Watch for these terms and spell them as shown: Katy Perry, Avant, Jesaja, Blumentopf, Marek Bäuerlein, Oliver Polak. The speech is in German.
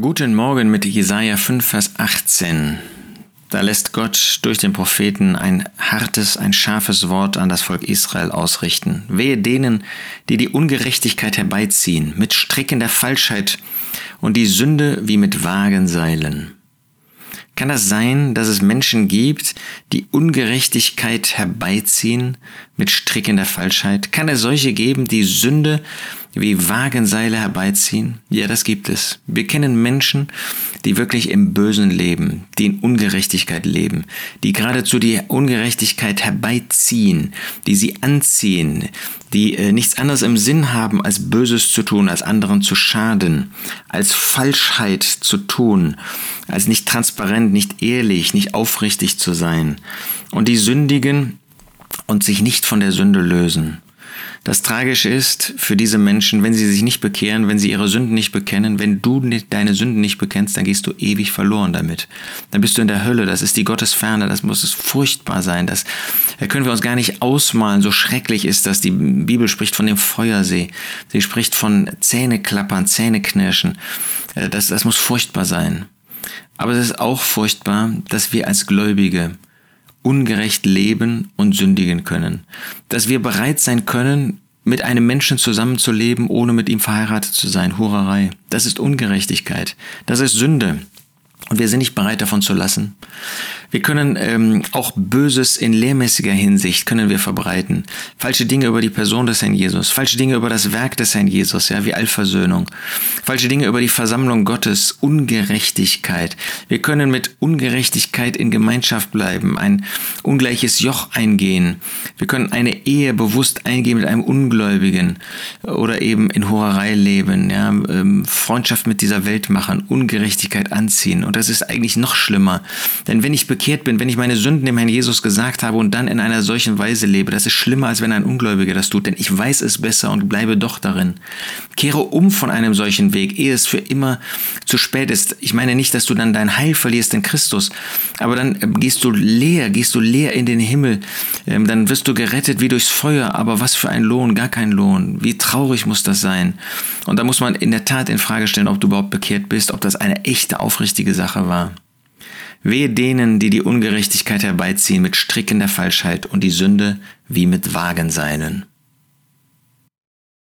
Guten Morgen mit Jesaja 5, Vers 18. Da lässt Gott durch den Propheten ein hartes, ein scharfes Wort an das Volk Israel ausrichten. Wehe denen, die die Ungerechtigkeit herbeiziehen, mit Stricken der Falschheit und die Sünde wie mit Wagenseilen. Kann das sein, dass es Menschen gibt, die Ungerechtigkeit herbeiziehen mit Stricken der Falschheit? Kann es solche geben, die Sünde wie Wagenseile herbeiziehen? Ja, das gibt es. Wir kennen Menschen, die wirklich im Bösen leben, die in Ungerechtigkeit leben, die geradezu die Ungerechtigkeit herbeiziehen, die sie anziehen, die nichts anderes im Sinn haben, als Böses zu tun, als anderen zu schaden, als Falschheit zu tun, als nicht transparent, nicht ehrlich, nicht aufrichtig zu sein. Und die sündigen und sich nicht von der Sünde lösen. Das Tragische ist für diese Menschen, wenn sie sich nicht bekehren, wenn sie ihre Sünden nicht bekennen, wenn du deine Sünden nicht bekennst, dann gehst du ewig verloren damit. Dann bist du in der Hölle, das ist die Gottesferne, das muss es furchtbar sein. Das können wir uns gar nicht ausmalen, so schrecklich ist das. Die Bibel spricht von dem Feuersee, sie spricht von Zähneklappern, Zähneknirschen, das muss furchtbar sein. Aber es ist auch furchtbar, dass wir als Gläubige ungerecht leben und sündigen können. Dass wir bereit sein können, mit einem Menschen zusammenzuleben, ohne mit ihm verheiratet zu sein. Hurerei. Das ist Ungerechtigkeit. Das ist Sünde. Und wir sind nicht bereit, davon zu lassen. Wir können auch Böses in lehrmäßiger Hinsicht können wir verbreiten. Falsche Dinge über die Person des Herrn Jesus. Falsche Dinge über das Werk des Herrn Jesus, ja, wie Allversöhnung. Falsche Dinge über die Versammlung Gottes. Ungerechtigkeit. Wir können mit Ungerechtigkeit in Gemeinschaft bleiben. Ein ungleiches Joch eingehen. Wir können eine Ehe bewusst eingehen mit einem Ungläubigen. Oder eben in Hurerei leben. Ja, Freundschaft mit dieser Welt machen. Ungerechtigkeit anziehen. Und das ist eigentlich noch schlimmer. Denn wenn ich bekehrt bin, wenn ich meine Sünden dem Herrn Jesus gesagt habe und dann in einer solchen Weise lebe, das ist schlimmer, als wenn ein Ungläubiger das tut. Denn ich weiß es besser und bleibe doch darin. Kehre um von einem solchen Weg, ehe es für immer zu spät ist. Ich meine nicht, dass du dann dein Heil verlierst in Christus, aber dann gehst du leer in den Himmel. Dann wirst du gerettet wie durchs Feuer. Aber was für ein Lohn, gar kein Lohn. Wie traurig muss das sein? Und da muss man in der Tat in Frage stellen, ob du überhaupt bekehrt bist, ob das eine echte, aufrichtige Sache war. Wehe denen, die die Ungerechtigkeit herbeiziehen mit Stricken der Falschheit und die Sünde wie mit Wagenseilen.